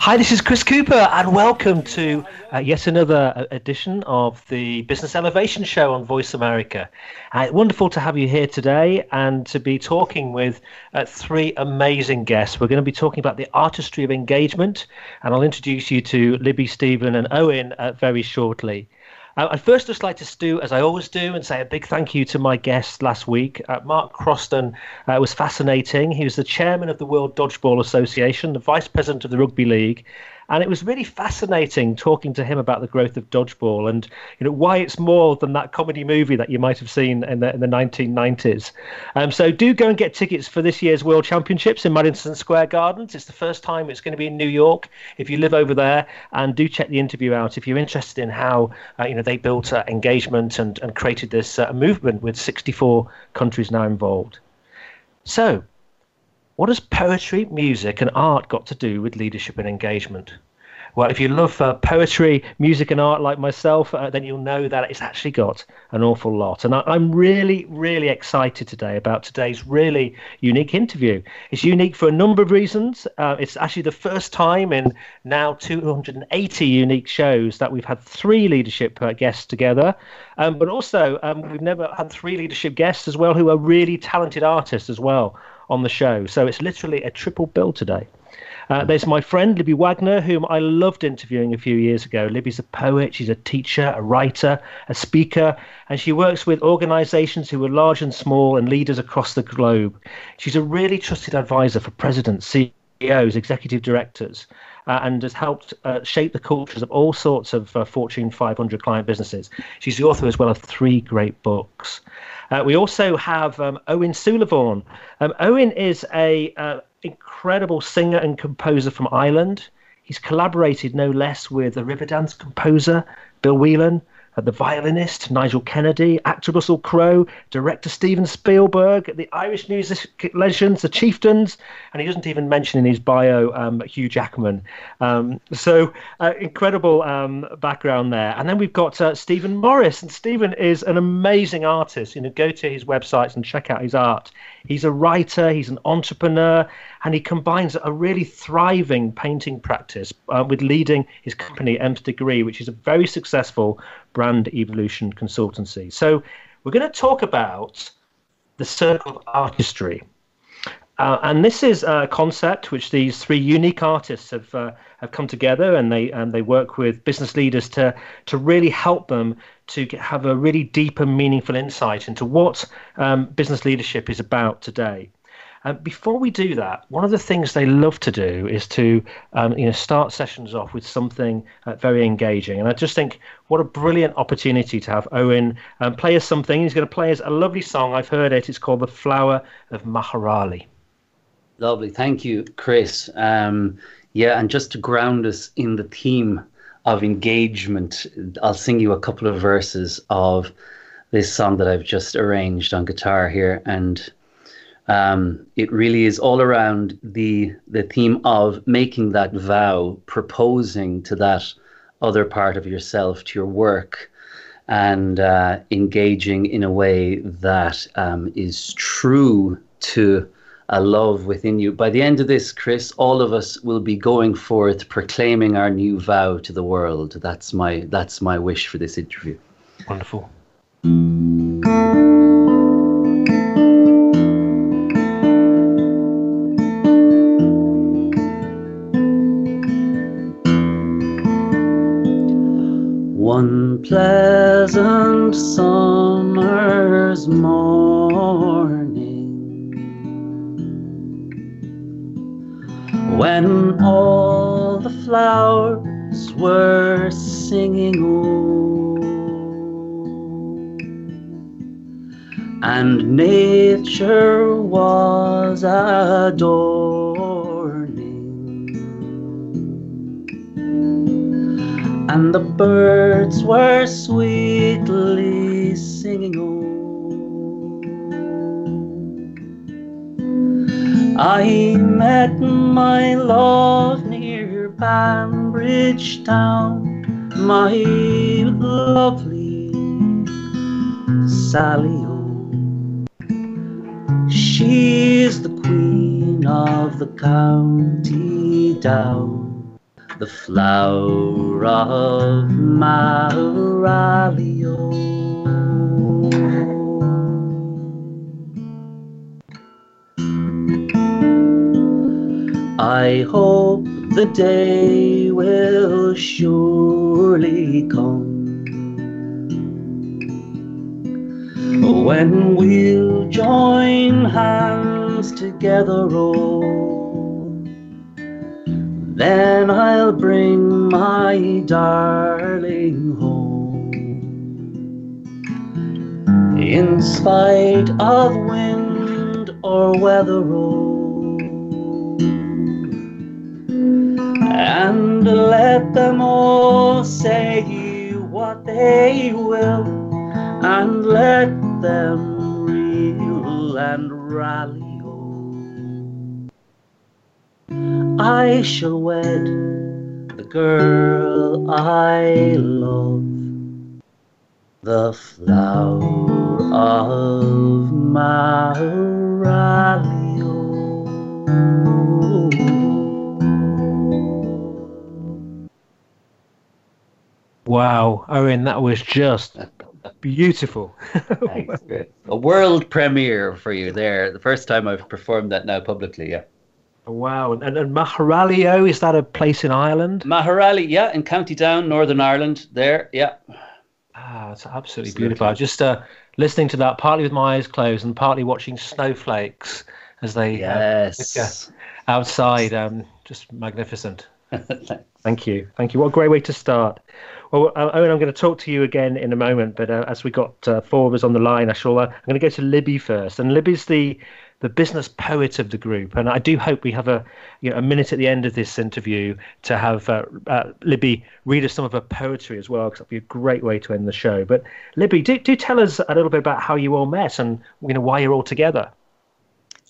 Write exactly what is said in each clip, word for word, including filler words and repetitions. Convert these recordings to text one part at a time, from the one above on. Hi, this is Chris Cooper, and welcome to uh, yet another edition of the Business Elevation Show on Voice America. Uh, wonderful to have you here today and to be talking with uh, three amazing guests. We're going to be talking about the artistry of engagement, and I'll introduce you to Libby, Stephen, and Owen uh, very shortly. Uh, I'd first just like to do, as I always do, and say a big thank you to my guest last week. Uh, Mark Croston uh, was fascinating. He was the chairman of the World Dodgeball Association, the vice president of the Rugby League. And it was really fascinating talking to him about the growth of dodgeball and, you know, why it's more than that comedy movie that you might have seen in the, in the nineteen nineties. Um, so do go and get tickets for this year's World Championships in Madison Square Gardens. It's the first time it's going to be in New York if you live over there. And do check the interview out if you're interested in how, uh, you know, they built uh, engagement and, and created this uh, movement with sixty-four countries now involved. So, what has poetry, music, and art got to do with leadership and engagement? Well, if you love uh, poetry, music, and art like myself, uh, then you'll know that it's actually got an awful lot. And I, I'm really, really excited today about today's really unique interview. It's unique for a number of reasons. Uh, it's actually the first time in now two hundred eighty unique shows that we've had three leadership uh, guests together. Um, but also, um, we've never had three leadership guests as well who are really talented artists as well on the show. So it's literally a triple bill today. Uh, there's my friend Libby Wagner, whom I loved interviewing a few years ago. Libby's a poet, she's a teacher, a writer, a speaker, and she works with organisations who are large and small and leaders across the globe. She's a really trusted advisor for presidents, C E Os, executive directors, uh, and has helped uh, shape the cultures of all sorts of uh, Fortune five hundred client businesses. She's the author as well of three great books. Uh, we also have um, Owen Súilleabháin. Um, Owen is a uh, incredible singer and composer from Ireland. He's collaborated no less with the Riverdance composer, Bill Whelan, uh, the violinist, Nigel Kennedy, actor Russell Crowe, director Steven Spielberg, the Irish music legends, the Chieftains, and he doesn't even mention in his bio um, Hugh Jackman. Um, so uh, incredible um, background there. And then we've got uh, Stephen Morris, and Stephen is an amazing artist. You know, go to his websites and check out his art. He's a writer, he's an entrepreneur, and he combines a really thriving painting practice uh, with leading his company, Mth Degree, which is a very successful brand evolution consultancy. So we're going to talk about the circle of artistry. Uh, and this is a concept which these three unique artists have uh, have come together, and they and they work with business leaders to to really help them to get, have a really deep and meaningful insight into what um, business leadership is about today. Uh, before we do that, one of the things they love to do is to um, you know, start sessions off with something uh, very engaging. And I just think what a brilliant opportunity to have Owen um, play us something. He's going to play us a lovely song. I've heard it. It's called The Flower of Magherally. Lovely. Thank you, Chris. Um, yeah, and just to ground us in the theme of engagement, I'll sing you a couple of verses of this song that I've just arranged on guitar here. And Um, it really is all around the the theme of making that vow, proposing to that other part of yourself, to your work, and uh, engaging in a way that um, is true to a love within you. By the end of this, Chris, all of us will be going forth proclaiming our new vow to the world. That's my that's my wish for this interview. Wonderful. One pleasant summer's morning, when all the flowers were singing, oh, and nature was adorning, and the birds were sweetly singing, oh. I met my love near Banbridge Town, my lovely Sally, oh. She's the queen of the County Down, the flower of Magherally. I hope the day will surely come when we'll join hands together, oh. Then I'll bring my darling home, in spite of wind or weather, oh. And let them all say what they will, and let them reel and rally. I shall wed the girl I love, the flower of Magherally. Wow, Owen, that was just beautiful. Thanks. A world premiere for you there. The first time I've performed that now publicly, yeah. Wow. And, and Magherally, oh, is that a place in Ireland? Magherally, yeah, in County Down, Northern Ireland, there, yeah. Ah, it's absolutely it's beautiful. I was just uh, listening to that, partly with my eyes closed and partly watching snowflakes as they yes. uh, outside. Um, just magnificent. Thank you. Thank you. What a great way to start. Well, Owen, I'm going to talk to you again in a moment, but uh, as we got uh, four of us on the line, I shall, uh, I'm going to go to Libby first. And Libby's the... the business poet of the group. And I do hope we have a, you know, a minute at the end of this interview to have uh, uh, Libby read us some of her poetry as well, because that'd be a great way to end the show. But Libby, do, do tell us a little bit about how you all met and, you know, why you're all together.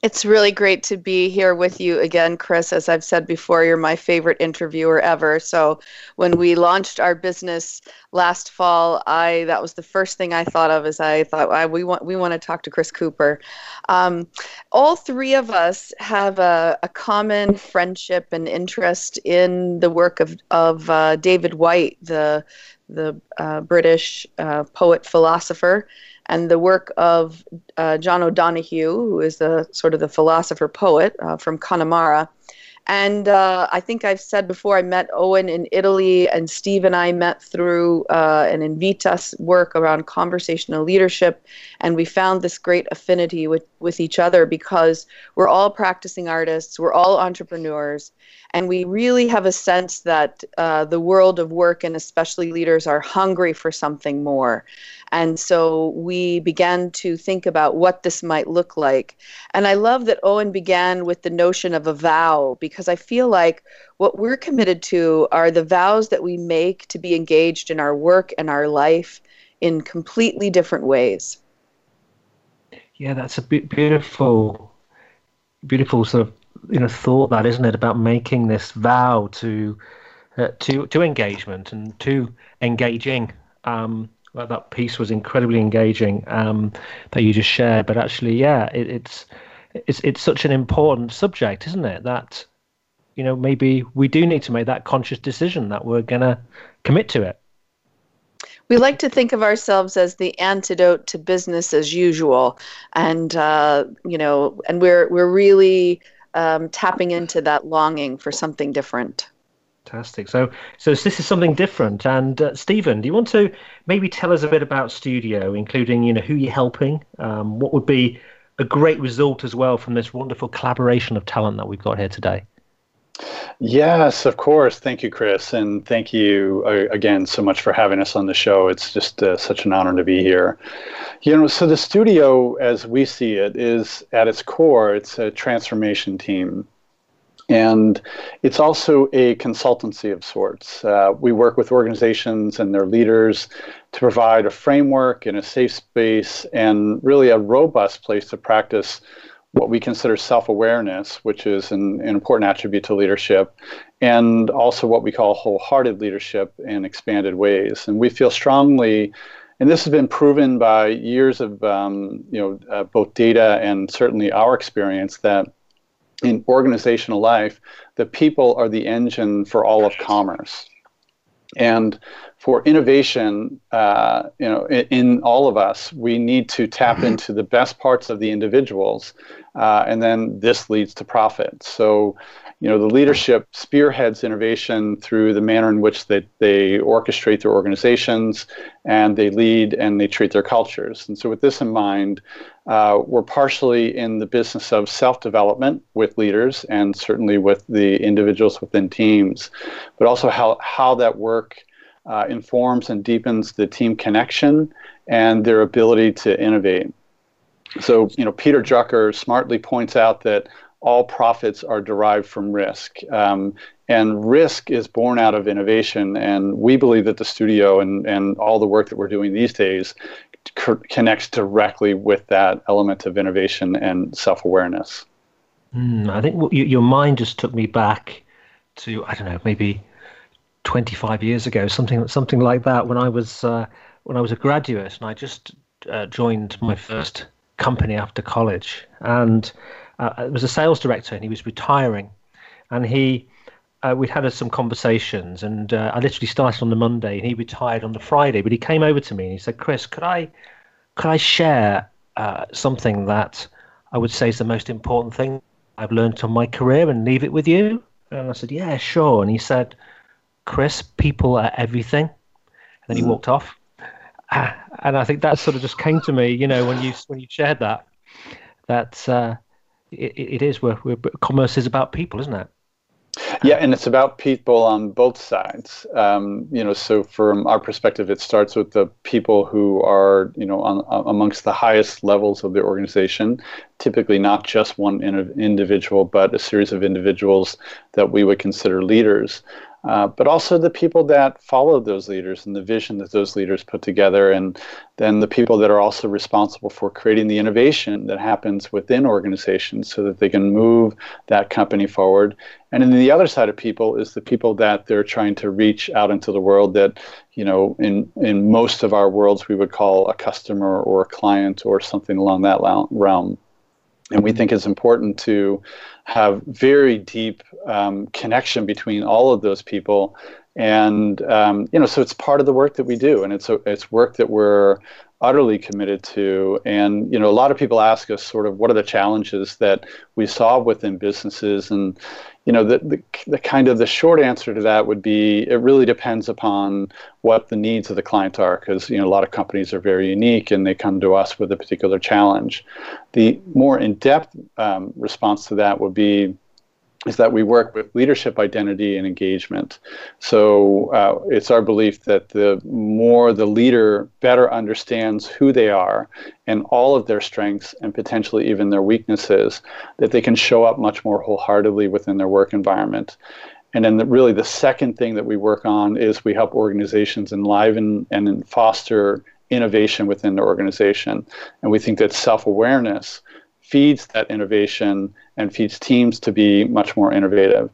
It's really great to be here with you again, Chris. As I've said before, you're my favorite interviewer ever. So when we launched our business last fall, I that was the first thing I thought of is I thought I, we want we want to talk to Chris Cooper. Um, all three of us have a, a common friendship and interest in the work of of uh, David White, the the uh, British uh, poet philosopher. And the work of uh, John O'Donohue, who is the sort of the philosopher poet uh, from Connemara. And uh, I think I've said before, I met Owen in Italy, and Steve and I met through uh, an Invitas work around conversational leadership. And we found this great affinity with, with each other because we're all practicing artists, we're all entrepreneurs, and we really have a sense that uh, the world of work, and especially leaders, are hungry for something more. And so we began to think about what this might look like. And I love that Owen began with the notion of a vow, because I feel like what we're committed to are the vows that we make to be engaged in our work and our life in completely different ways. Yeah, that's a beautiful, beautiful sort of, you know, thought, that, isn't it, about making this vow to uh, to to engagement and to engaging. Um, that piece was incredibly engaging um, that you just shared. But actually, yeah, it, it's it's it's such an important subject, isn't it? That, you know, maybe we do need to make that conscious decision that we're going to commit to it. We like to think of ourselves as the antidote to business as usual, and uh, you know, and we're we're really um, tapping into that longing for something different. Fantastic. So, so this is something different. And uh, Stephen, do you want to maybe tell us a bit about Studio, including, you know, who you're helping? Um, what would be a great result as well from this wonderful collaboration of talent that we've got here today? Yes, of course. Thank you, Chris. And thank you uh, again so much for having us on the show. It's just uh, such an honor to be here. You know, so the Studio, as we see it, is at its core, it's a transformation team. And it's also a consultancy of sorts. Uh, we work with organizations and their leaders to provide a framework and a safe space and really a robust place to practice what we consider self-awareness, which is an, an important attribute to leadership, and also what we call wholehearted leadership in expanded ways. And we feel strongly, and this has been proven by years of um, you know uh, both data and certainly our experience, that in organizational life, the people are the engine for all of commerce. And for innovation, uh, you know, in, in all of us, we need to tap into the best parts of the individuals, uh, and then this leads to profit. So, you know, the leadership spearheads innovation through the manner in which they, they orchestrate their organizations, and they lead and they treat their cultures. And so with this in mind, uh, we're partially in the business of self-development with leaders and certainly with the individuals within teams, but also how, how that work uh, informs and deepens the team connection and their ability to innovate. So, you know, Peter Drucker smartly points out that all profits are derived from risk. Um, and risk is born out of innovation. And we believe that the studio and, and all the work that we're doing these days co- connects directly with that element of innovation and self-awareness. Mm, I think what you, your mind just took me back to, I don't know, maybe twenty-five years ago, something something like that, when I was, uh, when I was a graduate and I just uh, joined my first company after college. And Uh, it was a sales director, and he was retiring, and he uh, we'd had some conversations, and uh, I literally started on the Monday, and he retired on the Friday. But he came over to me and he said, "Chris, could I could I share uh, something that I would say is the most important thing I've learned on my career and leave it with you?" And I said, "Yeah, sure." And he said, "Chris, people are everything." And then he walked off, uh, and I think that sort of just came to me, you know, when you when you shared that that. Uh, It, it is where commerce is about people, isn't it? Yeah, and it's about people on both sides. Um, you know, so from our perspective, it starts with the people who are, you know, on, amongst the highest levels of the organization. Typically, not just one in- individual, but a series of individuals that we would consider leaders. Uh, but also the people that follow those leaders and the vision that those leaders put together, and then the people that are also responsible for creating the innovation that happens within organizations so that they can move that company forward. And then the other side of people is the people that they're trying to reach out into the world that, you know, in, in most of our worlds we would call a customer or a client or something along that realm. And we think it's important to have very deep um, connection between all of those people. And, um, you know, so it's part of the work that we do. And it's a, it's work that we're utterly committed to. And, you know, a lot of people ask us sort of what are the challenges that we solve within businesses. And, you know, the, the, the kind of the short answer to that would be it really depends upon what the needs of the client are, because, you know, a lot of companies are very unique and they come to us with a particular challenge. The more in-depth um, response to that would be is that we work with leadership identity and engagement. So uh, it's our belief that the more the leader better understands who they are and all of their strengths and potentially even their weaknesses, that they can show up much more wholeheartedly within their work environment. And then the, really the second thing that we work on is we help organizations enliven and foster innovation within the organization. And we think that self-awareness feeds that innovation and feeds teams to be much more innovative.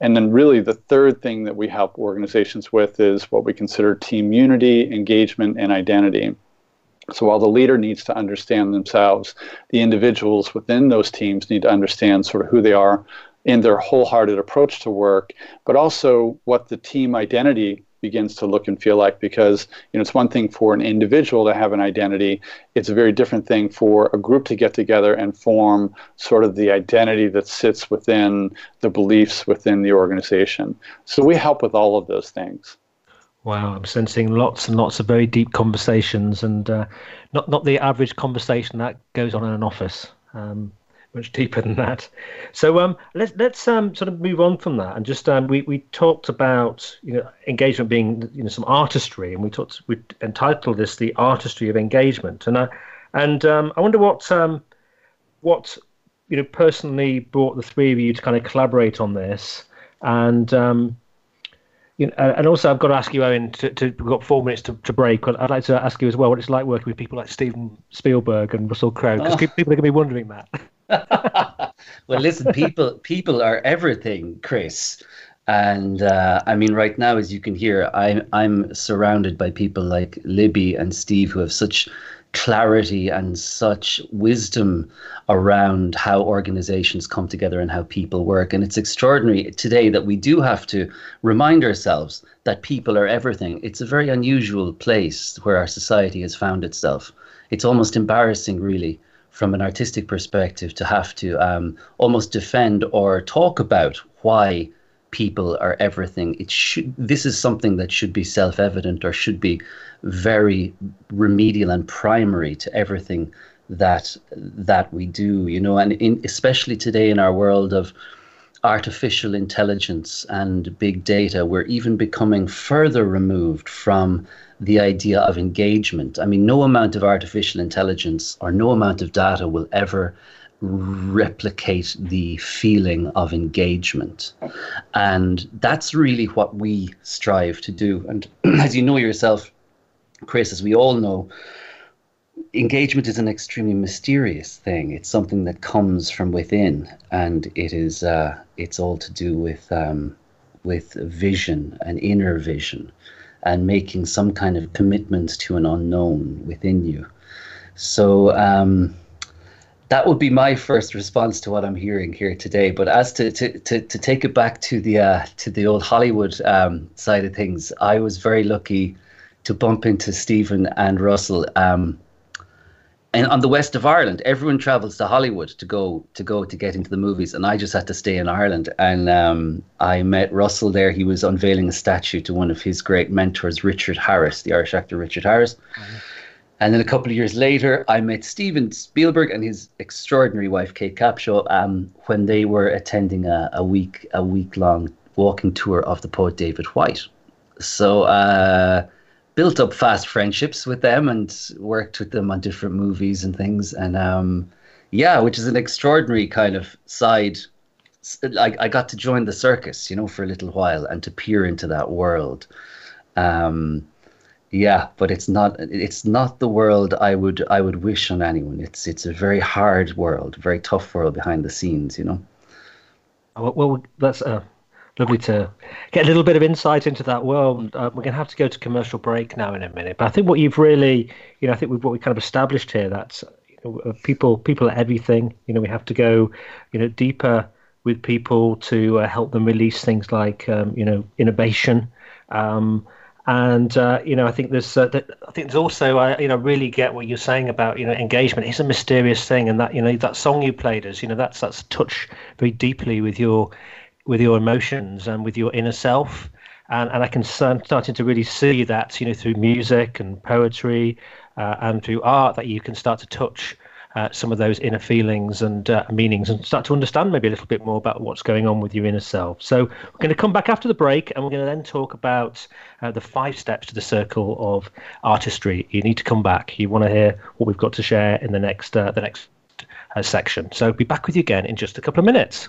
And then really the third thing that we help organizations with is what we consider team unity, engagement, and identity. So while the leader needs to understand themselves, the individuals within those teams need to understand sort of who they are in their wholehearted approach to work, but also what the team identity begins to look and feel like, because you know it's one thing for an individual to have an identity. It's a very different thing for a group to get together and form sort of the identity that sits within the beliefs within the organization. So we help with all of those things. Wow, I'm sensing lots and lots of very deep conversations, and uh, not not the average conversation that goes on in an office. Um, much deeper than that. So um, let's let's um, sort of move on from that, and just um, we we talked about you know engagement being you know some artistry, and we talked we entitled this the artistry of engagement, and I and um, I wonder what um, what you know, personally brought the three of you to kind of collaborate on this. And um, you know, and also I've got to ask you, Owen, to, to, we've got four minutes to, to break. I'd like to ask you as well what it's like working with people like Steven Spielberg and Russell Crowe, because oh. people are going to be wondering that. Well, listen, people people are everything, Chris. And uh, I mean, right now, as you can hear, I'm, I'm surrounded by people like Libby and Steve, who have such clarity and such wisdom around how organizations come together and how people work. And it's extraordinary today that we do have to remind ourselves that people are everything. It's a very unusual place where our society has found itself. It's almost embarrassing, really, from an artistic perspective, to have to um, almost defend or talk about why people are everything. It should, this is something that should be self-evident, or should be very remedial and primary to everything that that we do, you know. And in, especially today in our world of artificial intelligence and big data, we're even becoming further removed from the idea of engagement. I mean, no amount of artificial intelligence or no amount of data will ever replicate the feeling of engagement. And that's really what we strive to do. And as you know yourself, Chris, as we all know, engagement is an extremely mysterious thing. It's something that comes from within, and it is uh, it's all to do with um, with vision and inner vision, and making some kind of commitment to an unknown within you. So um, that would be my first response to what I'm hearing here today. But as to to to, to take it back to the uh, to the old Hollywood um, side of things, I was very lucky to bump into Stephen and Russell, um, and on the west of Ireland. Everyone travels to Hollywood to go to go to get into the movies, and I just had to stay in Ireland. And um, I met Russell there. He was unveiling a statue to one of his great mentors, Richard Harris, the Irish actor Richard Harris. Mm-hmm. And then a couple of years later, I met Steven Spielberg and his extraordinary wife, Kate Capshaw, um, when they were attending a, a week a week long walking tour of the poet David White. So uh, built up fast friendships with them and worked with them on different movies and things. And um, yeah, which is an extraordinary kind of side. I, I got to join the circus, you know, for a little while, and to peer into that world. Um, Yeah, but it's not it's not the world I would I would wish on anyone. It's it's a very hard world, very tough world behind the scenes, you know. Well, that's uh, lovely to get a little bit of insight into that world. Uh, we're going to have to go to commercial break now in a minute. But I think what you've really, you know, I think we've, what we kind of established here, that's, you know, people people are everything. You know, we have to go, you know, deeper with people to uh, help them release things like um, you know, innovation. Um, And, uh, you know, I think there's uh, that, I think there's also, I, you know, really get what you're saying about, you know, engagement. It's a mysterious thing. And that, you know, that song you played us, you know, that's that's touch very deeply with your with your emotions and with your inner self. And, and I can start, starting to really see that, you know, through music and poetry uh, and through art, that you can start to touch uh, some of those inner feelings and uh, meanings, and start to understand maybe a little bit more about what's going on with your inner self. So we're going to come back after the break, and we're going to then talk about uh, the five steps to the circle of artistry. You need to come back. You want to hear what we've got to share in the next uh, the next uh, section. So be back with you again in just a couple of minutes.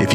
If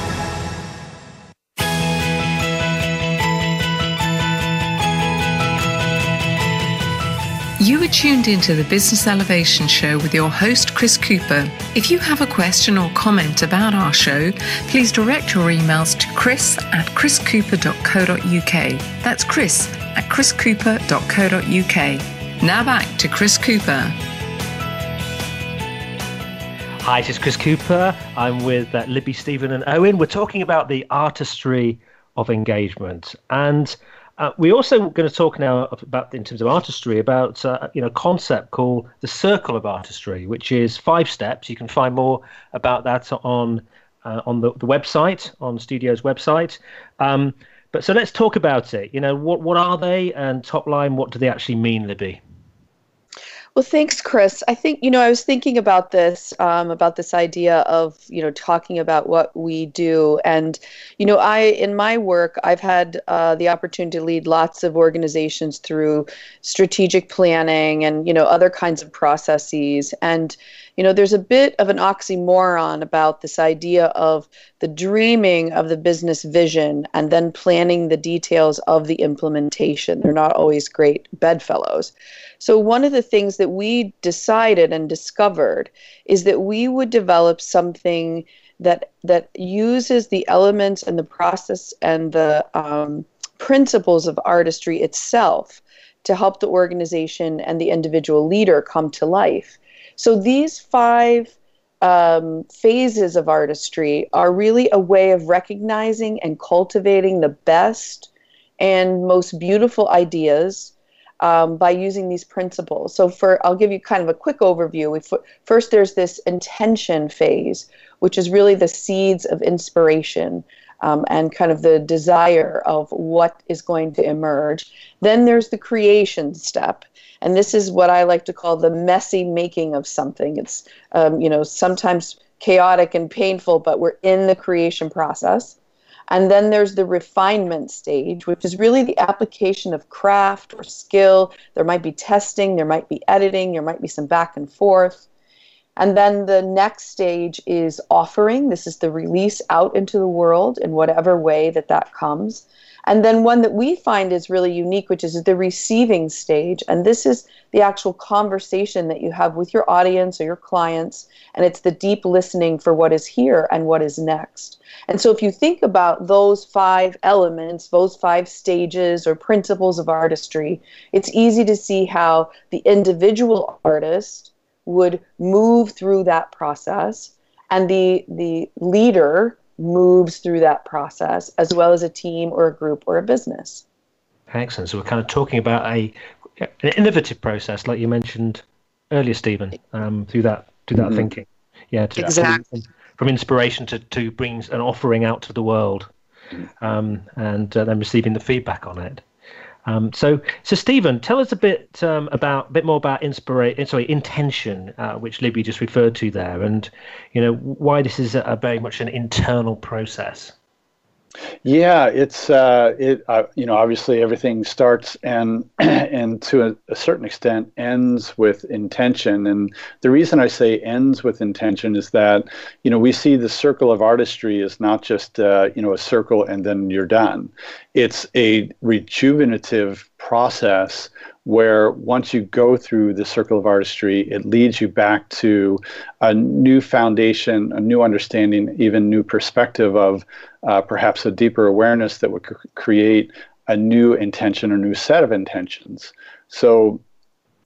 You are tuned into the Business Elevation Show with your host, Chris Cooper. If you have a question or comment about our show, please direct your emails to chris at chris cooper dot co dot uk. That's chris at chris cooper dot co dot uk. Now back to Chris Cooper. Hi, this is Chris Cooper. I'm with uh, Libby, Stephen and Owen. We're talking about the artistry of engagement, and Uh, we're also going to talk now about, in terms of artistry, about uh, you know, a concept called the circle of artistry, which is five steps. You can find more about that on uh, on the, the website, on Studio's website. Um, but so let's talk about it. You know, what what are they, and top line, what do they actually mean, Libby? Well, thanks, Chris. I think, you know, I was thinking about this, um, about this idea of, you know, talking about what we do. And, you know, I, in my work, I've had uh, the opportunity to lead lots of organizations through strategic planning and, you know, other kinds of processes. And, you know, there's a bit of an oxymoron about this idea of the dreaming of the business vision and then planning the details of the implementation. They're not always great bedfellows. So one of the things that we decided and discovered is that we would develop something that that uses the elements and the process and the um, principles of artistry itself to help the organization and the individual leader come to life. So these five um, phases of artistry are really a way of recognizing and cultivating the best and most beautiful ideas Um, by using these principles. So for, I'll give you kind of a quick overview. We f- first, there's this intention phase, which is really the seeds of inspiration um, and kind of the desire of what is going to emerge. Then there's the creation step. And this is what I like to call the messy making of something. It's, um, you know, sometimes chaotic and painful, but we're in the creation process. And then there's the refinement stage, which is really the application of craft or skill. There might be testing, there might be editing, there might be some back and forth. And then the next stage is offering. This is the release out into the world in whatever way that that comes. And then one that we find is really unique, which is the receiving stage. And this is the actual conversation that you have with your audience or your clients. And it's the deep listening for what is here and what is next. And so if you think about those five elements, those five stages or principles of artistry, it's easy to see how the individual artist would move through that process, and the the leader moves through that process, as well as a team or a group or a business. Excellent. So we're kind of talking about a an innovative process, like you mentioned earlier, Stephen, um, through that through that mm-hmm. thinking. Yeah, to exactly. That, from inspiration to to bring an offering out to the world, um, and uh, then receiving the feedback on it. Um, so, so Stephen, tell us a bit um, about a bit more about inspiration. Sorry, intention, uh, which Libby just referred to there, and you know why this is a, a very much an internal process. Yeah, it's uh, it uh, you know obviously everything starts and and to a, a certain extent ends with intention. And the reason I say ends with intention is that you know we see the circle of artistry is not just uh, you know a circle and then you're done. It's a rejuvenative process where once you go through the circle of artistry, it leads you back to a new foundation, a new understanding, even new perspective of uh, perhaps a deeper awareness that would c- create a new intention or new set of intentions. So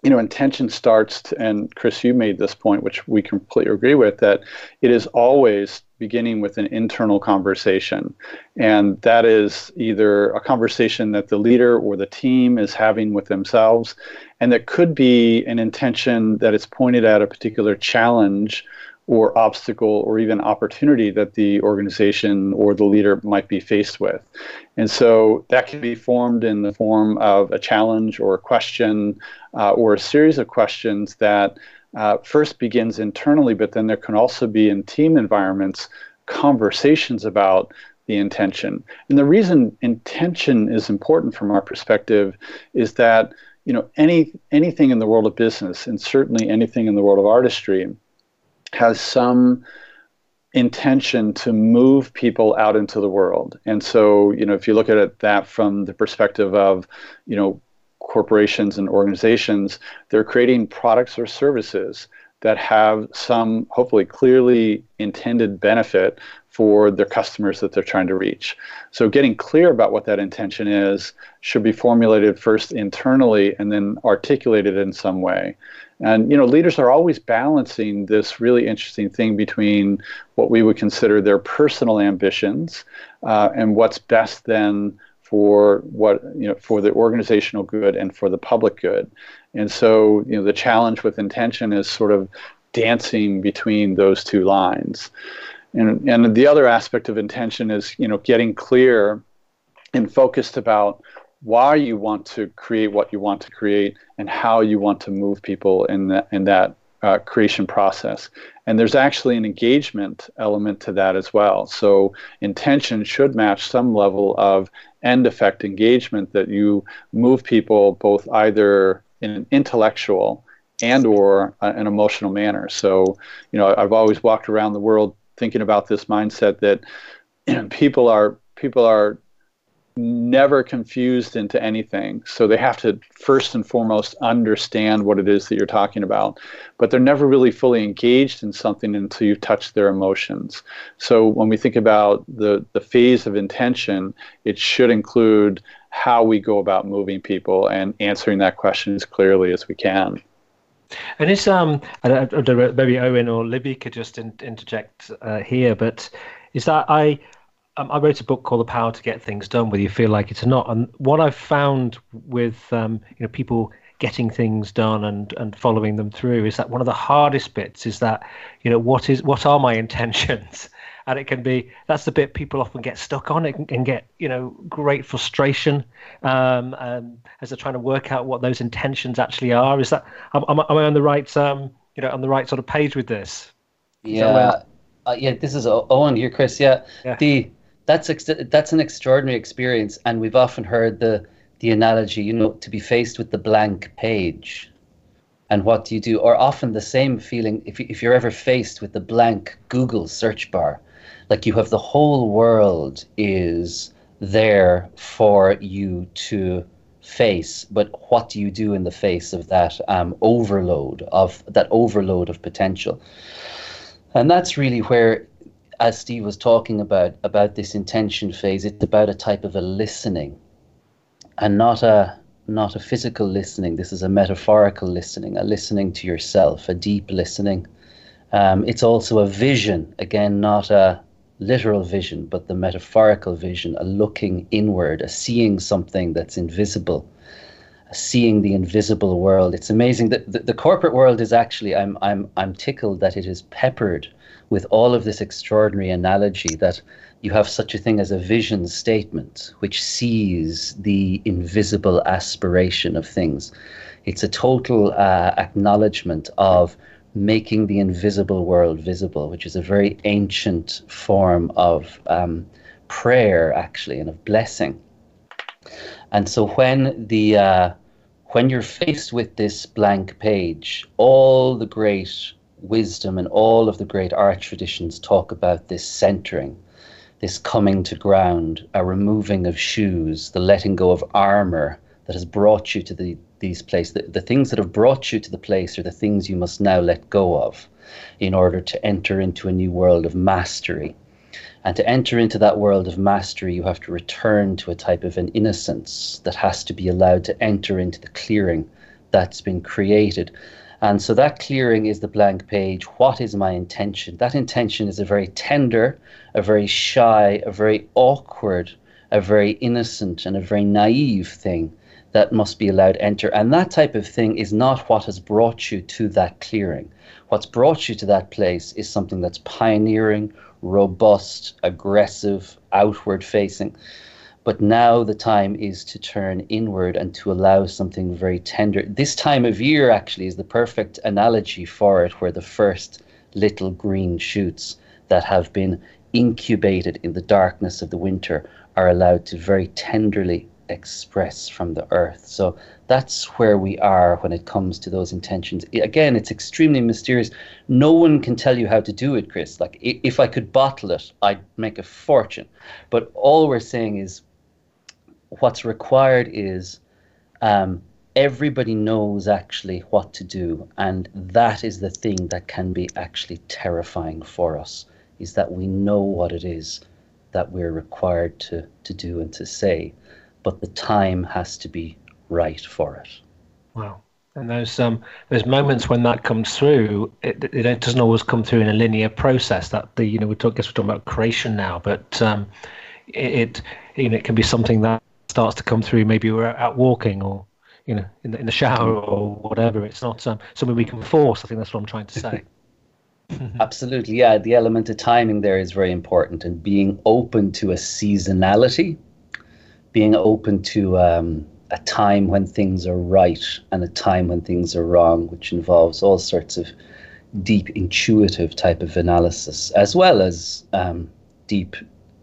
you know, intention starts, to, and Chris, you made this point, which we completely agree with, that it is always beginning with an internal conversation. And that is either a conversation that the leader or the team is having with themselves. And that could be an intention that is pointed at a particular challenge or obstacle or even opportunity that the organization or the leader might be faced with. And so that can be formed in the form of a challenge or a question uh, or a series of questions that uh, first begins internally, but then there can also be in team environments conversations about the intention. And the reason intention is important from our perspective is that, you know, any anything in the world of business, and certainly anything in the world of artistry, has some intention to move people out into the world. And so, you know, if you look at it that from the perspective of, you know, corporations and organizations, they're creating products or services that have some hopefully clearly intended benefit for their customers that they're trying to reach. So getting clear about what that intention is should be formulated first internally and then articulated in some way. And, you know, leaders are always balancing this really interesting thing between what we would consider their personal ambitions uh, and what's best then for what, you know, for the organizational good and for the public good. And so, you know, the challenge with intention is sort of dancing between those two lines. And, and the other aspect of intention is, you know, getting clear and focused about why you want to create what you want to create and how you want to move people in that, in that uh, creation process. And there's actually an engagement element to that as well. So intention should match some level of end effect engagement, that you move people both either in an intellectual and or uh, an emotional manner. So, you know, I've always walked around the world thinking about this mindset that people are people are never confused into anything. So they have to first and foremost understand what it is that you're talking about, but they're never really fully engaged in something until you touch their emotions. So when we think about the, the phase of intention, it should include how we go about moving people and answering that question as clearly as we can. And it's, um, I don't know, maybe Owen or Libby could just in, interject uh, here, but is that I, Um, I wrote a book called The Power to Get Things Done, whether you feel like it or not. And what I've found with um, you know, people getting things done and, and following them through is that one of the hardest bits is that, you know, what is what are my intentions? And it can be, that's the bit people often get stuck on. It can, can get, you know, great frustration um, um, as they're trying to work out what those intentions actually are. Is that, am, am I on the right, um, you know, on the right sort of page with this? Yeah, uh, yeah. This is Owen here, Chris. Yeah, yeah. the. That's ex- that's an extraordinary experience, and we've often heard the the analogy, you know, to be faced with the blank page, and what do you do? Or often the same feeling if if you're ever faced with the blank Google search bar, like you have the whole world is there for you to face, but what do you do in the face of that um, overload of that overload of potential? And that's really where, as Steve was talking about, about this intention phase, it's about a type of a listening, and not a not a physical listening. This is a metaphorical listening, a listening to yourself, a deep listening. Um, it's also a vision, again, not a literal vision, but the metaphorical vision, a looking inward, a seeing something that's invisible, a seeing the invisible world. It's amazing that the, the corporate world is actually, I'm I'm I'm tickled that it is peppered with all of this extraordinary analogy, that you have such a thing as a vision statement, which sees the invisible aspiration of things. It's a total uh, acknowledgement of making the invisible world visible, which is a very ancient form of um, prayer, actually, and of blessing. And so when the uh, when you're faced with this blank page, all the great wisdom and all of the great art traditions talk about this centering, this coming to ground, a removing of shoes, the letting go of armor that has brought you to the these place. The, the things that have brought you to the place are the things you must now let go of in order to enter into a new world of mastery. And to enter into that world of mastery, you have to return to a type of an innocence that has to be allowed to enter into the clearing that's been created. And so that clearing is the blank page. What is my intention? That intention is a very tender, a very shy, a very awkward, a very innocent, and a very naive thing that must be allowed enter. And that type of thing is not what has brought you to that clearing. What's brought you to that place is something that's pioneering, robust, aggressive, outward facing. But now the time is to turn inward and to allow something very tender. This time of year actually is the perfect analogy for it, where the first little green shoots that have been incubated in the darkness of the winter are allowed to very tenderly express from the earth. So that's where we are when it comes to those intentions. Again, it's extremely mysterious. No one can tell you how to do it, Chris. Like, if I could bottle it, I'd make a fortune. But all we're saying is, what's required is um, everybody knows actually what to do, and that is the thing that can be actually terrifying for us, is that we know what it is that we're required to, to do and to say, but the time has to be right for it. Wow. And those um, there's moments when that comes through. It, it doesn't always come through in a linear process. That the you know we talk, I guess we're talking about creation now, but um, it, it you know it can be something that starts to come through. Maybe we're out walking, or you know, in the, in the shower, or whatever. It's not um, something we can force. I think that's what I'm trying to say. Absolutely, yeah. The element of timing there is very important, and being open to a seasonality, being open to um, a time when things are right and a time when things are wrong, which involves all sorts of deep, intuitive type of analysis, as well as um, deep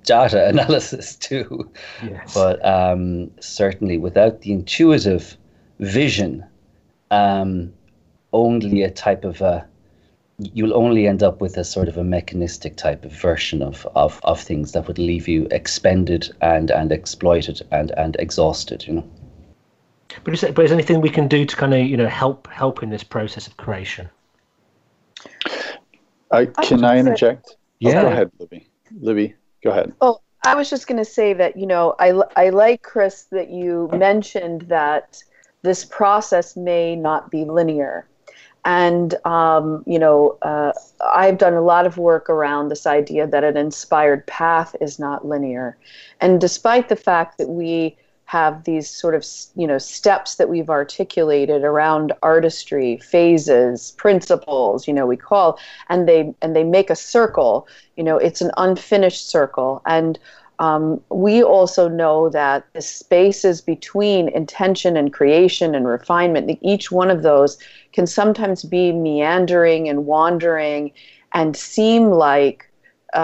data analysis too. Yes. But um, certainly without the intuitive vision, um, only a type of a, you'll only end up with a sort of a mechanistic type of version of, of, of things that would leave you expended and, and exploited and, and exhausted, you know. But is, there, but is there anything we can do to kind of, you know, help help in this process of creation? I, can I, I interject? Say, yeah. Oh, go ahead, Libby. Libby, go ahead. Oh, I was just going to say that, you know, I, I like, Chris, that you mentioned that this process may not be linear. And, um, you know, uh, I've done a lot of work around this idea that an inspired path is not linear. And despite the fact that we have these sort of, you know, steps that we've articulated around artistry, phases, principles, you know, we call, and they and they make a circle, you know, it's an unfinished circle. And um, we also know that the spaces between intention and creation and refinement, that each one of those can sometimes be meandering and wandering and seem like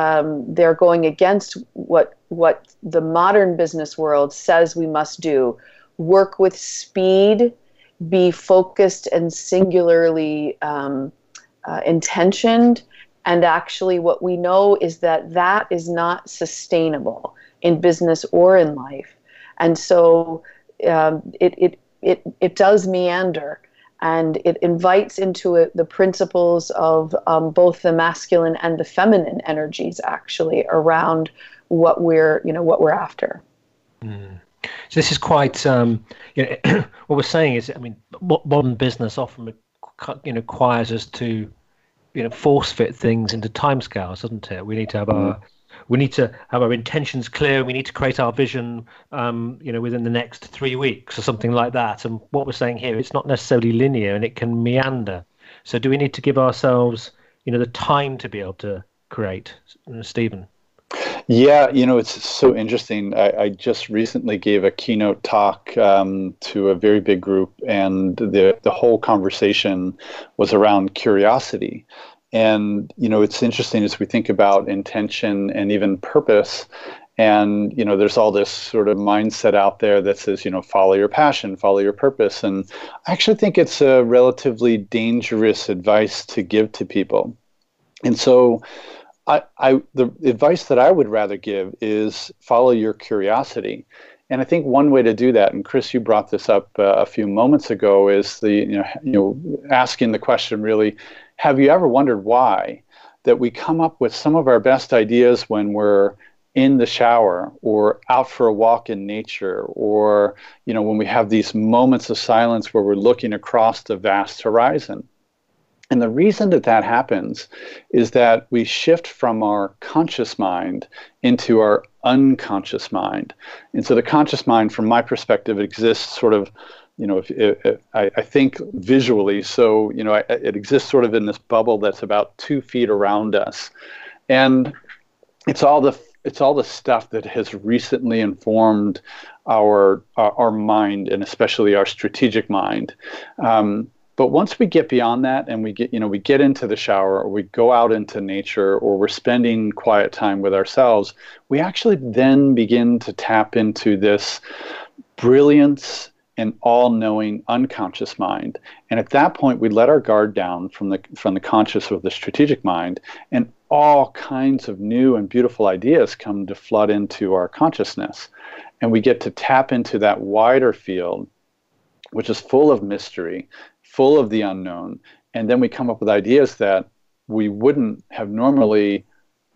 Um, they're going against what what the modern business world says we must do. Work with speed, be focused and singularly um, uh, intentioned, and actually what we know is that that is not sustainable in business or in life. And so um, it, it, it, it does meander. And it invites into it the principles of um, both the masculine and the feminine energies, actually, around what we're, you know, what we're after. Mm. So this is quite, um, you know, what we're saying is, I mean, modern business often, you know, requires us to, you know, force fit things into timescales, doesn't it? We need to have our mm. We need to have our intentions clear. We need to create our vision, um, you know, within the next three weeks or something like that. And what we're saying here, it's not necessarily linear and it can meander. So do we need to give ourselves, you know, the time to be able to create, Stephen? Yeah, you know, it's so interesting. I, I just recently gave a keynote talk um, to a very big group, and the the whole conversation was around curiosity. And, you know, it's interesting as we think about intention and even purpose. And, you know, there's all this sort of mindset out there that says, you know, follow your passion, follow your purpose. And I actually think it's a relatively dangerous advice to give to people. And so I, I the advice that I would rather give is follow your curiosity. And I think one way to do that, and Chris, you brought this up uh, a few moments ago, is the, you know, you know, asking the question really, have you ever wondered why that we come up with some of our best ideas when we're in the shower or out for a walk in nature, or, you know, when we have these moments of silence where we're looking across the vast horizon. And the reason that that happens is that we shift from our conscious mind into our unconscious mind. And so the conscious mind, from my perspective, exists sort of, you know, if, if, if, I, I think visually. So, you know, I, it exists sort of in this bubble that's about two feet around us. And it's all the it's all the stuff that has recently informed our our, our mind, and especially our strategic mind. Um, But once we get beyond that, and we get, you know, we get into the shower, or we go out into nature, or we're spending quiet time with ourselves, we actually then begin to tap into this brilliance and all-knowing unconscious mind. And at that point, we let our guard down from the from the conscious or the strategic mind, and all kinds of new and beautiful ideas come to flood into our consciousness, and we get to tap into that wider field, which is full of mystery, full of the unknown. And then we come up with ideas that we wouldn't have normally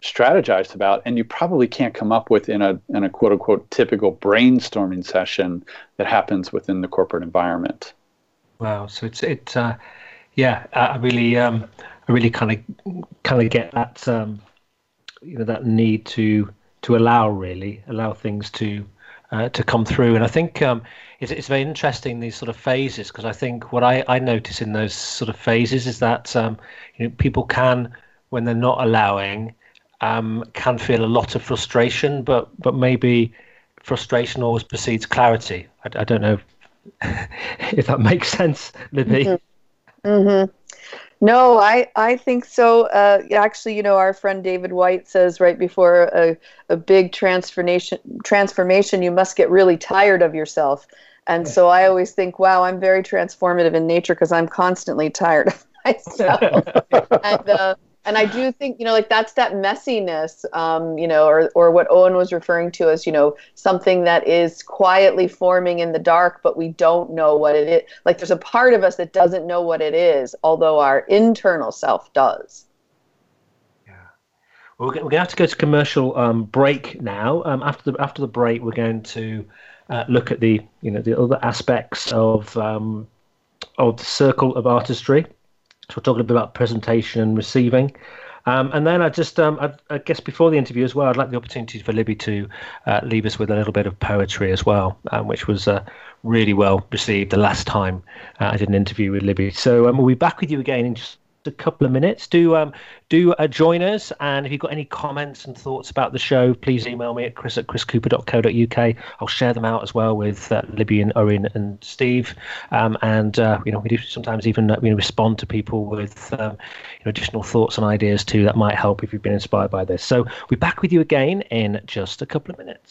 strategized about, and you probably can't come up with in a in a quote-unquote typical brainstorming session that happens within the corporate environment. Wow. So it's it uh, yeah, I really um, I really kind of kind of get that um, you know, that need to to allow really allow things to Uh, to come through. And I think um, it's, it's very interesting, these sort of phases, because I think what I, I notice in those sort of phases is that um, you know, people can, when they're not allowing, um, can feel a lot of frustration, but but maybe frustration always precedes clarity. I, I don't know if, if that makes sense, Libby. Mm-hmm. Mm-hmm. No, I, I think so. Uh, actually, you know, our friend David White says right before a, a big transformation, transformation, you must get really tired of yourself. And so I always think, wow, I'm very transformative in nature because I'm constantly tired of myself. and, uh, and I do think, you know, like that's that messiness, um, you know, or, or what Owen was referring to as, you know, something that is quietly forming in the dark, but we don't know what it is. Like there's a part of us that doesn't know what it is, although our internal self does. Yeah. Well, we're going to have to go to commercial um, break now. Um, after the after the break, we're going to uh, look at the, you know, the other aspects of um, of the circle of artistry. So we're talking a bit about presentation and receiving. Um, and then I just, um, I, I guess before the interview as well, I'd like the opportunity for Libby to uh, leave us with a little bit of poetry as well, um, which was uh, really well received the last time uh, I did an interview with Libby. So um, we'll be back with you again in just a couple of minutes. Do um, do uh, join us. And if you've got any comments and thoughts about the show, please email me at chris at chris cooper dot co dot uk. I'll share them out as well with uh, Libby and Owen and Steve. Um, and, uh, you know, we do sometimes even uh, we respond to people with um, you know, additional thoughts and ideas too that might help if you've been inspired by this. So we're back with you again in just a couple of minutes.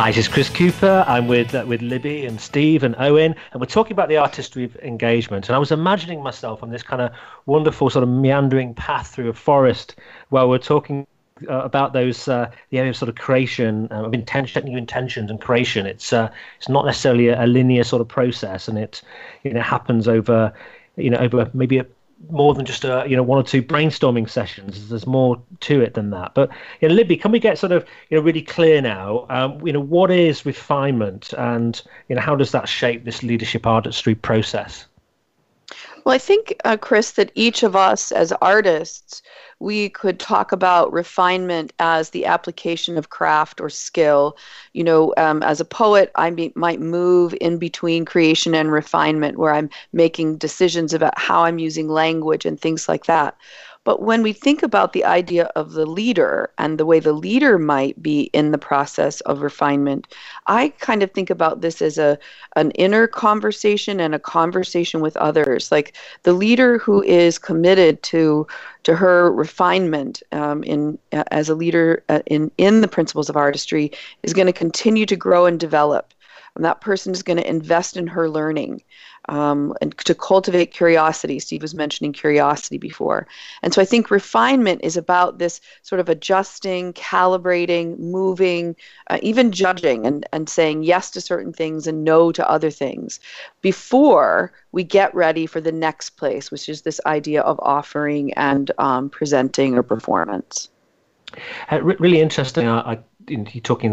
Hi, this is Chris Cooper. I'm with uh, with Libby and Steve and Owen, and we're talking about the artistry of engagement. And I was imagining myself on this kind of wonderful sort of meandering path through a forest where we're talking uh, about those uh, the area of sort of creation, uh, of intention, new intentions and creation. It's uh, it's not necessarily a, a linear sort of process, and it you know happens over you know over maybe a more than just a, you know, one or two brainstorming sessions. There's more to it than that. But, you know, Libby, can we get sort of, you know, really clear now, um, you know, what is refinement and, you know, how does that shape this leadership artistry process? Well, I think, uh, Chris, that each of us as artists, we could talk about refinement as the application of craft or skill. You know, um, as a poet, I be, might move in between creation and refinement, where I'm making decisions about how I'm using language and things like that. But when we think about the idea of the leader and the way the leader might be in the process of refinement, I kind of think about this as a an inner conversation and a conversation with others. Like the leader who is committed to to her refinement um, in uh, as a leader uh, in in the principles of artistry is going to continue to grow and develop. And that person is going to invest in her learning um, and to cultivate curiosity. Steve was mentioning curiosity before. And so I think refinement is about this sort of adjusting, calibrating, moving, uh, even judging and, and saying yes to certain things and no to other things before we get ready for the next place, which is this idea of offering and um, presenting or performance. Uh, re- really interesting. I, I- You're talking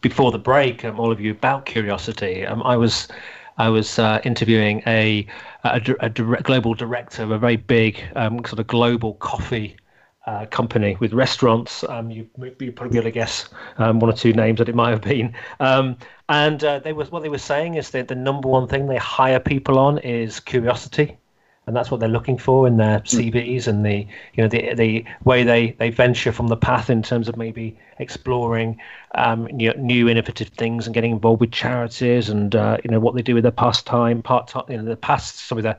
before the break, um, all of you, about curiosity. Um, I was, I was uh, interviewing a a, a direct, global director of a very big um, sort of global coffee uh, company with restaurants. Um, you you probably able to guess um, one or two names that it might have been. Um, and uh, they was what they were saying is that the number one thing they hire people on is curiosity. And that's what they're looking for in their C Vs and the you know the the way they, they venture from the path in terms of maybe exploring um, new, new innovative things and getting involved with charities and uh, you know what they do with their pastime part time you know the past sorry their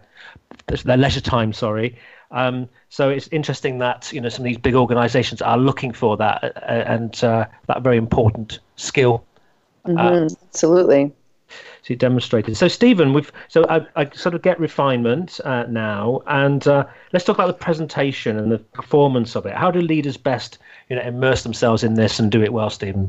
their leisure time sorry. Um, so it's interesting that you know some of these big organisations are looking for that uh, and uh, that very important skill. Mm-hmm, uh, absolutely. So demonstrated. So Stephen, we've so I, I sort of get refinement uh, now, and uh, let's talk about the presentation and the performance of it. How do leaders best, you know, immerse themselves in this and do it well, Stephen?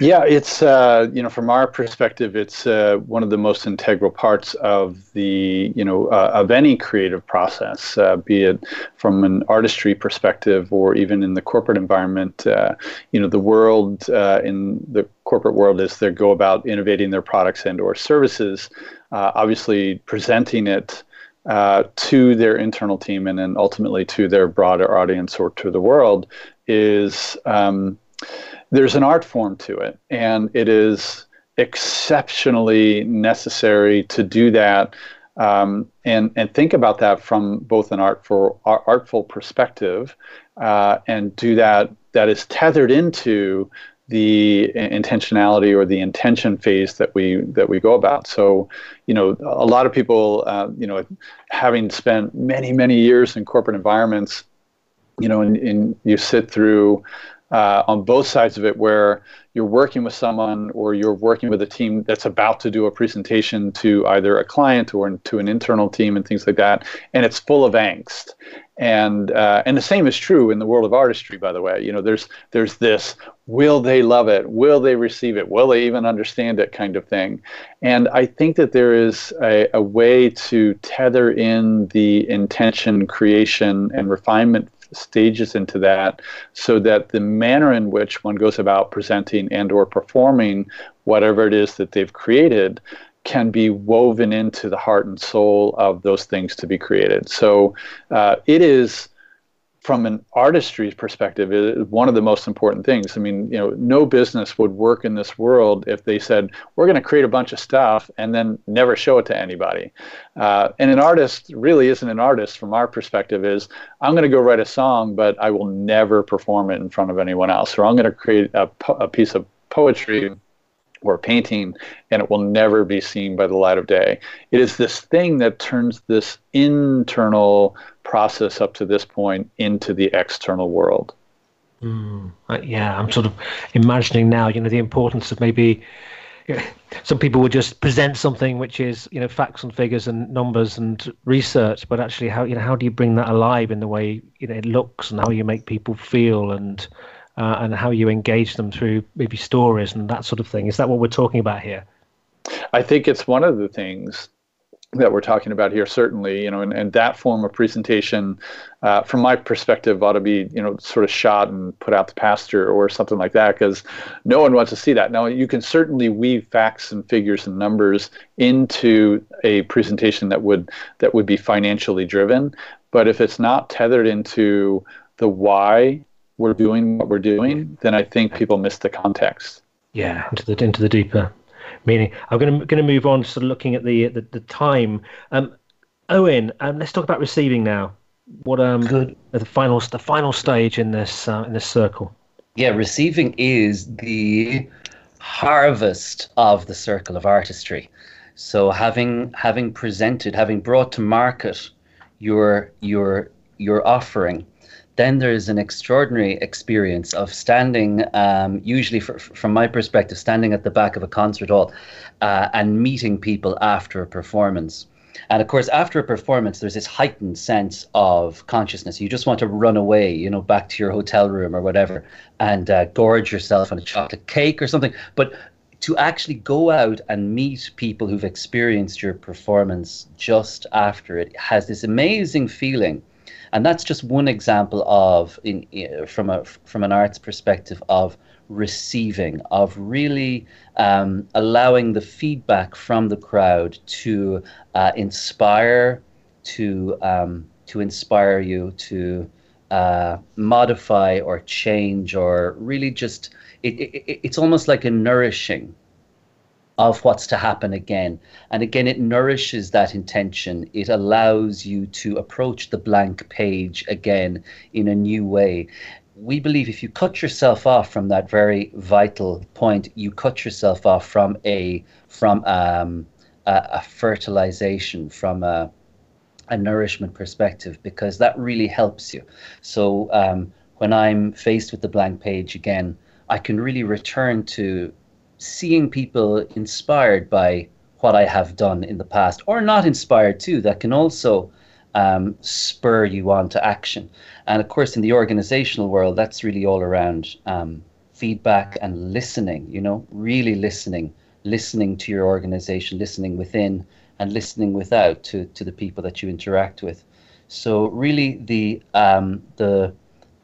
Yeah, it's uh, you know from our perspective, it's uh, one of the most integral parts of the you know uh, of any creative process, uh, be it from an artistry perspective or even in the corporate environment. Uh, you know, the world uh, in the corporate world as they go about innovating their products and or services, uh, obviously presenting it uh, to their internal team and then ultimately to their broader audience or to the world is. Um, There's an art form to it, and it is exceptionally necessary to do that um, and and think about that from both an artful artful perspective uh, and do that that is tethered into the intentionality or the intention phase that we that we go about. So, you know, a lot of people, uh, you know, having spent many many years in corporate environments, you know, and, and you sit through. Uh, on both sides of it where you're working with someone or you're working with a team that's about to do a presentation to either a client or to an internal team and things like that, and it's full of angst. And uh, and the same is true in the world of artistry, by the way. You know, there's there's this, will they love it? Will they receive it? Will they even understand it kind of thing? And I think that there is a, a way to tether in the intention, creation, and refinement stages into that so that the manner in which one goes about presenting and or performing whatever it is that they've created can be woven into the heart and soul of those things to be created. So uh, it is from an artistry's perspective, is one of the most important things. I mean, you know, no business would work in this world if they said, we're going to create a bunch of stuff and then never show it to anybody. Uh, and an artist really isn't an artist from our perspective is, I'm going to go write a song, but I will never perform it in front of anyone else. Or I'm going to create a, po- a piece of poetry or painting, and it will never be seen by the light of day. It is this thing that turns this internal process up to this point into the external world. Mm, yeah, I'm sort of imagining now, you know, the importance of maybe, you know, some people will just present something which is, you know, facts and figures and numbers and research, but actually how, you know, how do you bring that alive in the way, you know, it looks and how you make people feel and Uh, and how you engage them through maybe stories and that sort of thing. Is that what we're talking about here? I think it's one of the things that we're talking about here, certainly, you know, and, and that form of presentation, uh, from my perspective, ought to be, you know, sort of shot and put out the pasture or something like that, because no one wants to see that. Now, you can certainly weave facts and figures and numbers into a presentation that would that would be financially driven, but if it's not tethered into the why we're doing what we're doing, then I think people miss the context. Yeah, into the into the deeper meaning. I'm going to going to move on to sort of looking at the the, the time. Um, Owen, um, let's talk about receiving now. What um Good. the final the final stage in this uh, in this circle? Yeah, receiving is the harvest of the circle of artistry. So having having presented, having brought to market your your your offering. Then there is an extraordinary experience of standing, um, usually for, from my perspective, standing at the back of a concert hall uh, and meeting people after a performance. And of course, after a performance, there's this heightened sense of consciousness. You just want to run away, you know, back to your hotel room or whatever, and uh, gorge yourself on a chocolate cake or something. But to actually go out and meet people who've experienced your performance just after it has this amazing feeling. And that's just one example of, in, from a from an arts perspective, of receiving, of really um, allowing the feedback from the crowd to uh, inspire, to um, to inspire you, to uh, modify or change, or really just it, it it's almost like a nourishing of what's to happen again. And again, it nourishes that intention. It allows you to approach the blank page again in a new way. We believe if you cut yourself off from that very vital point, you cut yourself off from a from um, a, a fertilization, from a, a nourishment perspective, because that really helps you. So um, when I'm faced with the blank page again, I can really return to seeing people inspired by what I have done in the past, or not inspired too, that can also um, spur you on to action. And of course, in the organizational world, that's really all around um, feedback and listening, you know, really listening, listening to your organization, listening within and listening without to, to the people that you interact with. So really the um, the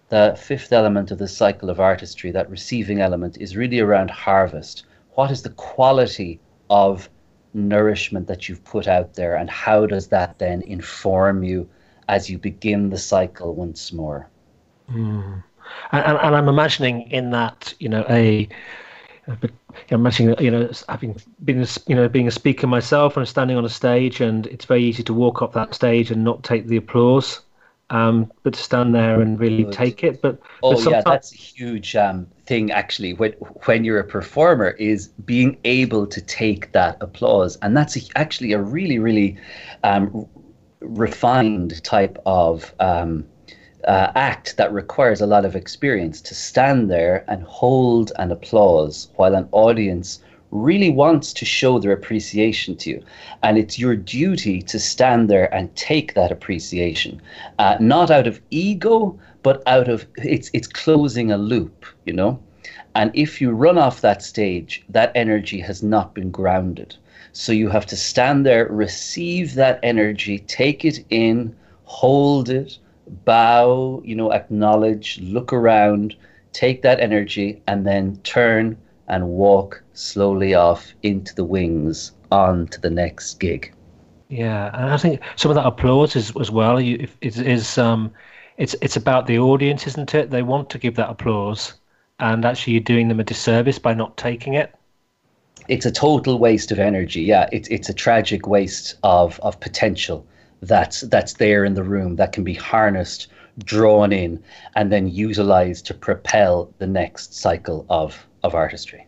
The fifth element of the cycle of artistry, that receiving element, is really around harvest. What is the quality of nourishment that you've put out there, and how does that then inform you as you begin the cycle once more? Mm. And, and, and I'm imagining in that, you know, a, a imagining, you know, having been, you know, being a speaker myself and standing on a stage, and it's very easy to walk up that stage and not take the applause. Um, but to stand there and really take it. But, oh, but yeah, that's a huge um, thing, actually, when, when you're a performer, is being able to take that applause. And that's a, actually a really, really um, refined type of um, uh, act that requires a lot of experience, to stand there and hold an applause while an audience really wants to show their appreciation to you. And it's your duty to stand there and take that appreciation, uh, not out of ego, but out of, it's it's closing a loop, you know. And if you run off that stage, that energy has not been grounded. So you have to stand there, receive that energy, take it in, hold it, bow, you know, acknowledge, look around, take that energy, and then turn and walk slowly off into the wings on to the next gig. Yeah, and I think some of that applause is, as well, you, is, is um, it's it's about the audience, isn't it? They want to give that applause, and actually you're doing them a disservice by not taking it. It's a total waste of energy. Yeah, it's it's a tragic waste of of potential that's that's there in the room that can be harnessed, drawn in, and then utilized to propel the next cycle of of artistry.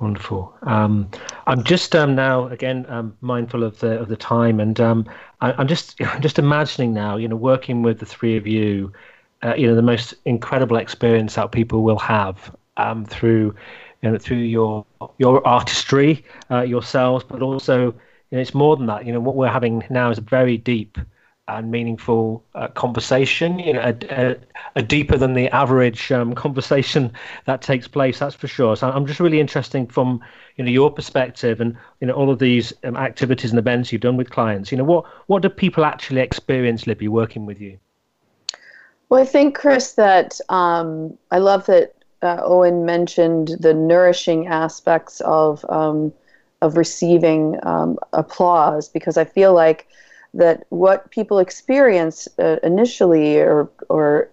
Wonderful. Um, I'm just um, now again um, mindful of the of the time, and um, I, I'm just I'm just imagining now, you know, working with the three of you, uh, you know, the most incredible experience that people will have um, through, you know, through your your artistry uh, yourselves, but also, you know, it's more than that. You know, what we're having now is a very deep and meaningful uh, conversation, you know, a, a, a deeper than the average um, conversation that takes place, that's for sure. So I'm just really interested from, you know, your perspective and, you know, all of these um, activities and events you've done with clients. You know, what what do people actually experience, Libby, working with you? Well, I think, Chris, that um, I love that uh, Owen mentioned the nourishing aspects of um, of receiving um, applause, because I feel like that what people experience uh, initially or, or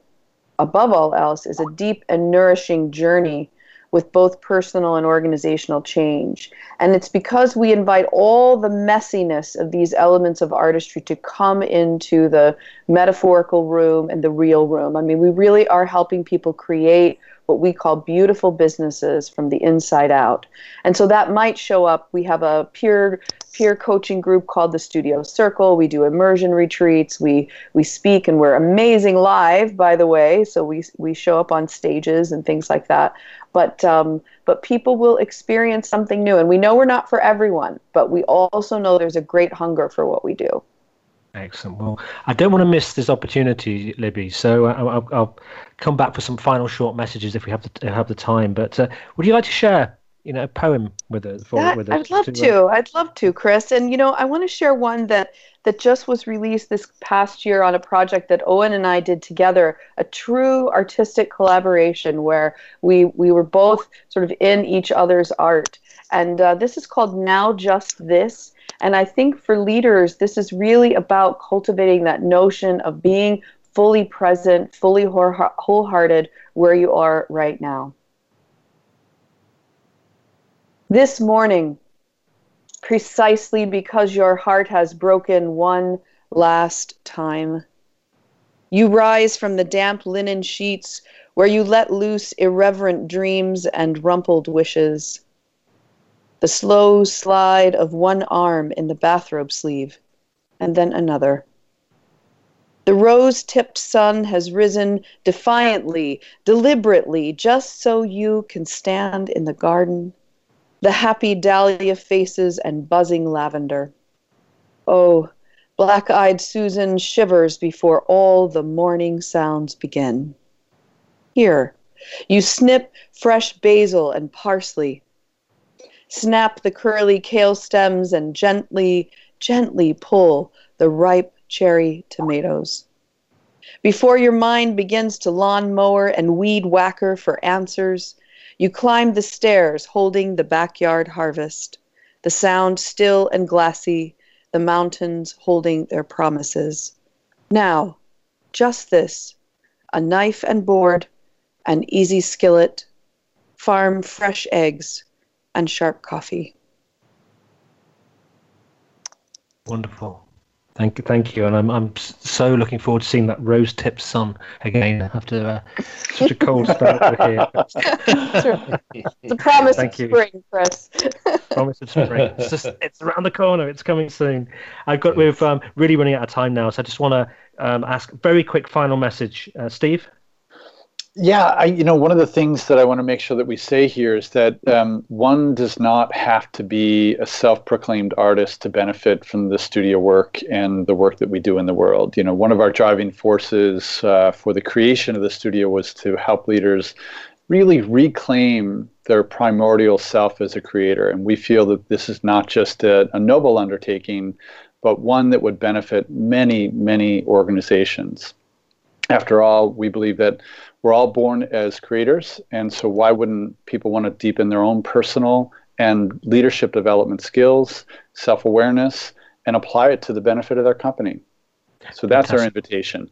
above all else is a deep and nourishing journey with both personal and organizational change. And it's because we invite all the messiness of these elements of artistry to come into the metaphorical room and the real room. I mean, we really are helping people create what we call beautiful businesses from the inside out. And so that might show up. We have a peer peer coaching group called the Studio Circle. We do immersion retreats. We we speak, and we're amazing live, by the way. So we we show up on stages and things like that. But um, but people will experience something new. And we know we're not for everyone, but we also know there's a great hunger for what we do. Excellent. Well, I don't want to miss this opportunity, Libby. So uh, I'll, I'll come back for some final short messages if we have the, have the time. But uh, would you like to share, you know, a poem with us? For, that, with us I'd love to. to. I'd love to, Chris. And, you know, I want to share one that, that just was released this past year on a project that Owen and I did together, a true artistic collaboration where we, we were both sort of in each other's art. And uh, this is called Now Just This. And I think for leaders, this is really about cultivating that notion of being fully present, fully wholehearted where you are right now. This morning, precisely because your heart has broken one last time, you rise from the damp linen sheets where you let loose irreverent dreams and rumpled wishes. The slow slide of one arm in the bathrobe sleeve, and then another. The rose-tipped sun has risen defiantly, deliberately, just so you can stand in the garden, the happy dahlia faces and buzzing lavender. Oh, black-eyed Susan shivers before all the morning sounds begin. Here, you snip fresh basil and parsley, snap the curly kale stems and gently, gently pull the ripe cherry tomatoes. Before your mind begins to lawnmower and weed whacker for answers, you climb the stairs holding the backyard harvest, the sound still and glassy, the mountains holding their promises. Now, just this, a knife and board, an easy skillet, farm fresh eggs, and sharp coffee. Wonderful. Thank you. Thank you. And I'm I'm so looking forward to seeing that rose-tipped sun again after uh, such a cold spell here. It's a promise Thank of you. spring, Chris. Promise of spring. It's just, it's around the corner. It's coming soon. I've got, we're um, really running out of time now, so I just want to um, ask a very quick final message. Uh, Steve? Yeah, I, you know, one of the things that I want to make sure that we say here is that um, one does not have to be a self-proclaimed artist to benefit from the studio work and the work that we do in the world. You know, one of our driving forces uh, for the creation of the studio was to help leaders really reclaim their primordial self as a creator. And we feel that this is not just a, a noble undertaking, but one that would benefit many, many organizations. After all, we believe that we're all born as creators, and so why wouldn't people want to deepen their own personal and leadership development skills, self-awareness, and apply it to the benefit of their company? So that's Fantastic. Our invitation.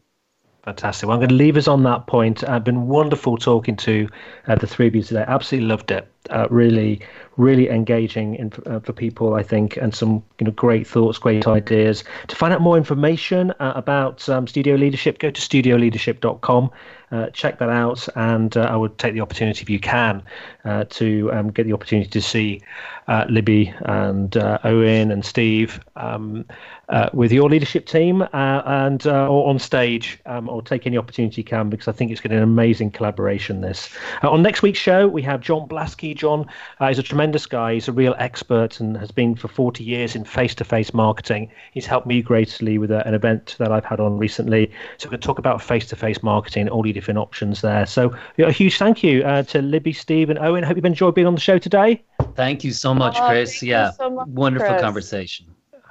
Fantastic. Well, I'm going to leave us on that point. I've been wonderful talking to uh, the three of you today. Absolutely loved it. Uh, really, really engaging in, uh, for people, I think, and some you know great thoughts, great ideas. To find out more information uh, about um, Studio Leadership, go to studio leadership dot com. Uh, check that out, and uh, I would take the opportunity, if you can, uh, to um, get the opportunity to see uh, Libby and uh, Owen and Steve um, uh, with your leadership team uh, and uh, or on stage, um, or take any opportunity you can, because I think it's going to be an amazing collaboration, this. Uh, on next week's show, we have John Blasky. John uh, is a tremendous guy. He's a real expert and has been for forty years in face-to-face marketing. He's helped me greatly with a, an event that I've had on recently. So we're going to talk about face-to-face marketing, all the different options there. So you know, a huge thank you uh, to Libby, Steve and Owen. Hope you've enjoyed being on the show today. Thank you so much, Chris. Oh, yeah, so much, wonderful Chris. Conversation.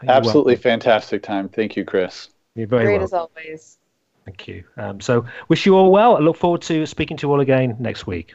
Absolutely fantastic time. Thank you, Chris. You're very Great well. As always. Thank you. Um, so wish you all well. I look forward to speaking to you all again next week.